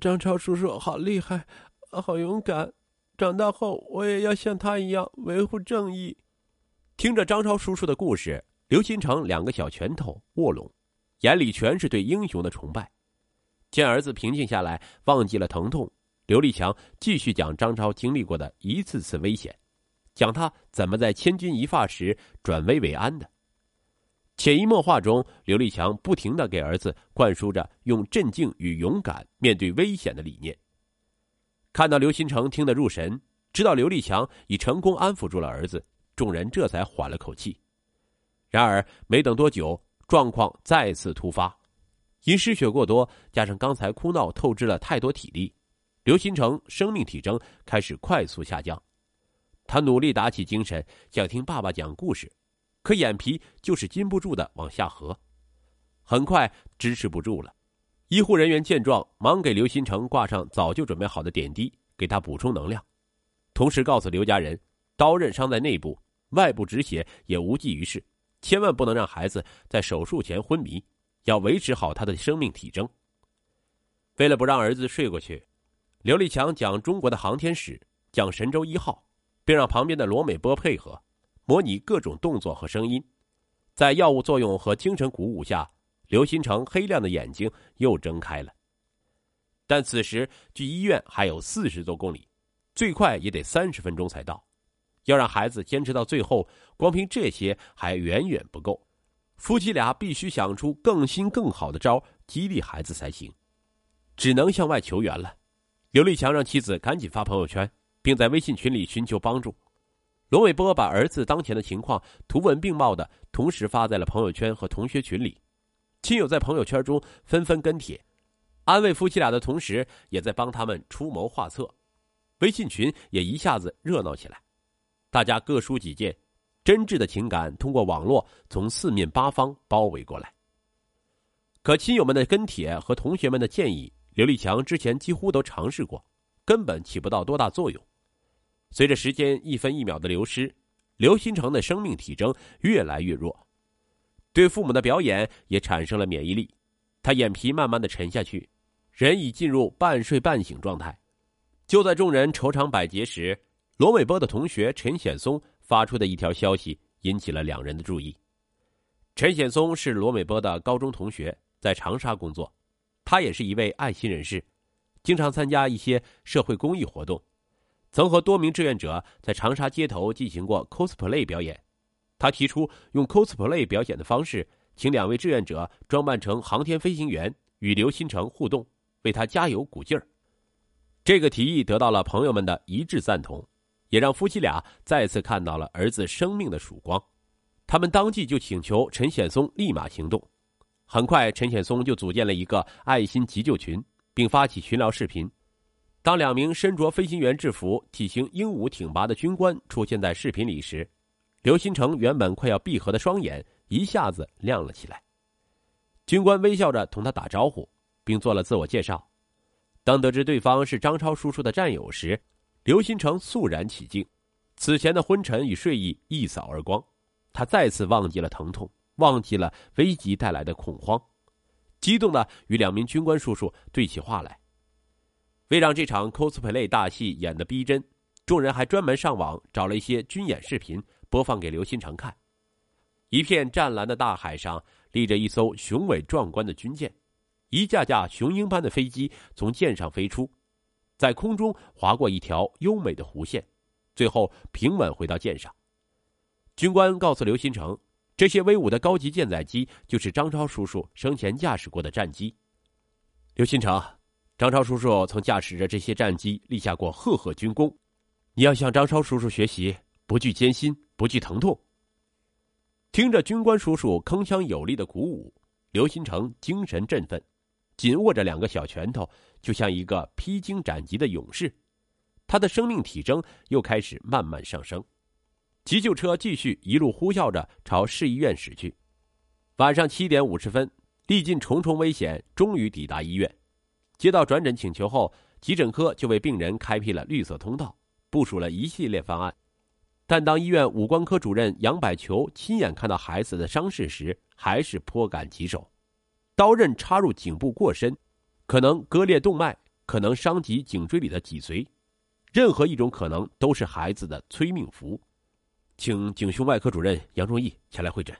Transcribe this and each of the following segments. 张超叔叔好厉害，好勇敢，长大后我也要像他一样维护正义。听着张超叔叔的故事，刘新成两个小拳头握拢，眼里全是对英雄的崇拜。见儿子平静下来，忘记了疼痛，刘立强继续讲张超经历过的一次次危险，讲他怎么在千钧一发时转危为安的。潜移默化中，刘立强不停地给儿子灌输着用镇静与勇敢面对危险的理念。看到刘新成听得入神，知道刘立强已成功安抚住了儿子，众人这才缓了口气。然而没等多久，状况再次突发，因失血过多加上刚才哭闹透支了太多体力，刘新成生命体征开始快速下降。他努力打起精神，想听爸爸讲故事，可眼皮就是禁不住的往下合，很快支持不住了。医护人员见状，忙给刘新成挂上早就准备好的点滴，给他补充能量，同时告诉刘家人，刀刃伤在内部，外部止血也无济于事，千万不能让孩子在手术前昏迷，要维持好他的生命体征。为了不让儿子睡过去，刘立强讲中国的航天史，讲神舟一号，并让旁边的罗美波配合，模拟各种动作和声音。在药物作用和精神鼓舞下，刘新成黑亮的眼睛又睁开了。但此时距医院还有40多公里，最快也得30分钟才到。要让孩子坚持到最后，光凭这些还远远不够，夫妻俩必须想出更新更好的招激励孩子才行，只能向外求援了。刘立强让妻子赶紧发朋友圈，并在微信群里寻求帮助。罗伟波把儿子当前的情况图文并茂的同时发在了朋友圈和同学群里，亲友在朋友圈中纷纷跟帖，安慰夫妻俩的同时，也在帮他们出谋划策。微信群也一下子热闹起来，大家各抒己见，真挚的情感通过网络从4面8方包围过来。可亲友们的跟帖和同学们的建议，刘立强之前几乎都尝试过，根本起不到多大作用。随着时间一分一秒的流失，刘新成的生命体征越来越弱，对父母的表演也产生了免疫力。他眼皮慢慢的沉下去，人已进入半睡半醒状态。就在众人愁肠百结时，罗美波的同学陈显松发出的一条消息引起了两人的注意。陈显松是罗美波的高中同学，在长沙工作，他也是一位爱心人士，经常参加一些社会公益活动，曾和多名志愿者在长沙街头进行过 cosplay 表演。他提出用 cosplay 表演的方式，请两位志愿者装扮成航天飞行员，与刘新成互动，为他加油鼓劲儿。这个提议得到了朋友们的一致赞同，也让夫妻俩再次看到了儿子生命的曙光。他们当即就请求陈显松立马行动。很快，陈显松就组建了一个爱心急救群，并发起群聊视频。当两名身着飞行员制服、体型英武挺拔的军官出现在视频里时，刘新成原本快要闭合的双眼一下子亮了起来。军官微笑着同他打招呼，并做了自我介绍。当得知对方是张超叔叔的战友时，刘新成肃然起敬，此前的昏沉与睡意一扫而光。他再次忘记了疼痛，忘记了危机带来的恐慌，激动地与两名军官叔叔对起话来。为让这场 cosplay 大戏演得逼真，众人还专门上网找了一些军演视频播放给刘新成看。一片湛蓝的大海上立着一艘雄伟壮观的军舰，一架架雄鹰般的飞机从舰上飞出，在空中划过一条优美的弧线，最后平稳回到舰上。军官告诉刘新成，这些威武的高级舰载机就是张超叔叔生前驾驶过的战机。刘新成，张超叔叔曾驾驶着这些战机立下过赫赫军功，你要向张超叔叔学习，不惧艰辛，不惧疼痛。听着军官叔叔铿锵有力的鼓舞，刘新成精神振奋，紧握着两个小拳头，就像一个披荆斩棘的勇士。他的生命体征又开始慢慢上升。急救车继续一路呼啸着朝市医院驶去。晚上7点50分，历尽重重危险，终于抵达医院。接到转诊请求后，急诊科就为病人开辟了绿色通道，部署了一系列方案。但当医院五官科主任杨百球亲眼看到孩子的伤势时，还是颇感棘手。刀刃插入颈部过深，可能割裂动脉，可能伤及颈椎里的脊髓，任何一种可能都是孩子的催命符。请警胸外科主任杨仲义前来会诊，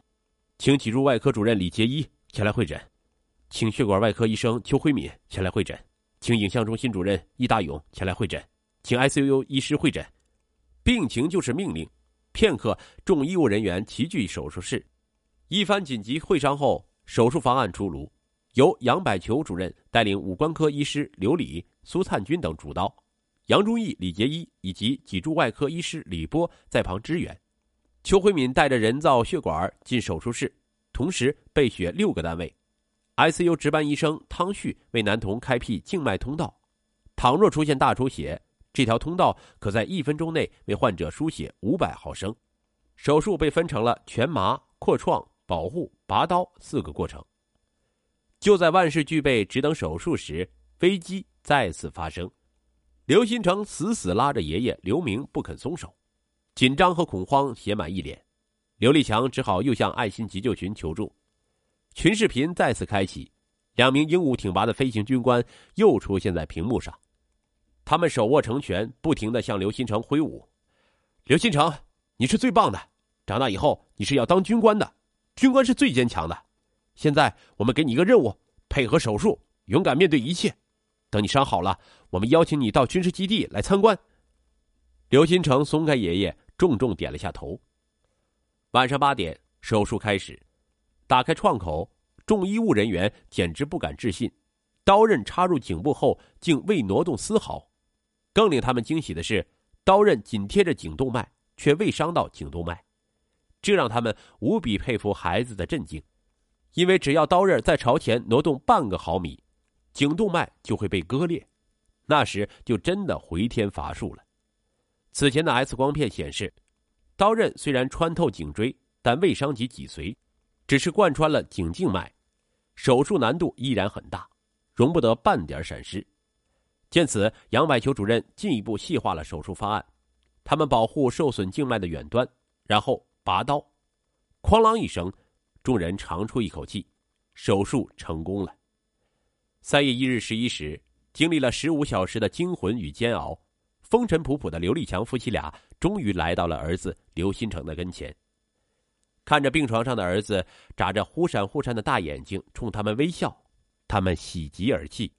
请脊柱外科主任李杰一前来会诊，请血管外科医生邱辉敏前来会诊，请影像中心主任易大勇前来会诊，请 ICU 医师会诊。病情就是命令。片刻，众医务人员齐聚手术室。一番紧急会商后，手术方案出炉，由杨百球主任带领五官科医师刘礼、苏灿军等主刀，杨忠义、李杰一以及脊柱外科医师李波在旁支援。邱辉敏带着人造血管进手术室，同时备血6个单位。ICU 值班医生汤旭为男童开辟静脉通道，倘若出现大出血，这条通道可在1分钟内为患者输血500毫升。手术被分成了全麻、扩创、保护、拔刀4个过程。就在万事俱备只等手术时，危机再次发生。刘新成死死拉着爷爷刘明不肯松手，紧张和恐慌写满一脸。刘立强只好又向爱心急救群求助。群视频再次开启，2名英武挺拔的飞行军官又出现在屏幕上，他们手握成拳，不停地向刘新成挥舞。刘新成，你是最棒的，长大以后你是要当军官的，军官是最坚强的。现在我们给你一个任务，配合手术，勇敢面对一切。等你伤好了，我们邀请你到军事基地来参观。刘新成松开爷爷，重重点了下头。晚上8点，手术开始。打开创口，众医务人员简直不敢置信，刀刃插入颈部后竟未挪动丝毫。更令他们惊喜的是，刀刃紧贴着颈动脉，却未伤到颈动脉。这让他们无比佩服孩子的镇静，因为只要刀刃在朝前挪动半个毫米，颈动脉就会被割裂，那时就真的回天乏术了。此前的 X 光片显示，刀刃虽然穿透颈椎，但未伤及脊髓，只是贯穿了颈静脉，手术难度依然很大，容不得半点闪失。见此，杨百球主任进一步细化了手术方案。他们保护受损静脉的远端，然后拔刀。哐啷一声，众人长出一口气，手术成功了。3月1日11时，经历了15小时的惊魂与煎熬，风尘仆仆的刘立强夫妻俩终于来到了儿子刘新成的跟前。看着病床上的儿子眨着忽闪忽闪的大眼睛冲他们微笑，他们喜极而泣，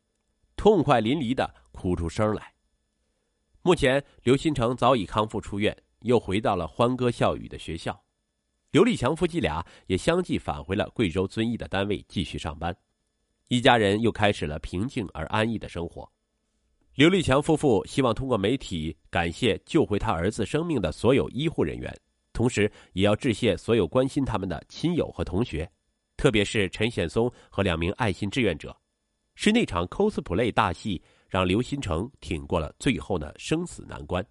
痛快淋漓地哭出声来。目前刘新成早已康复出院，又回到了欢歌笑语的学校。刘立强夫妻俩也相继返回了贵州遵义的单位继续上班，一家人又开始了平静而安逸的生活。刘立强夫妇希望通过媒体感谢救回他儿子生命的所有医护人员，同时也要致谢所有关心他们的亲友和同学，特别是陈显松和2名爱心志愿者。是那场cosplay大戏让刘新成挺过了最后的生死难关。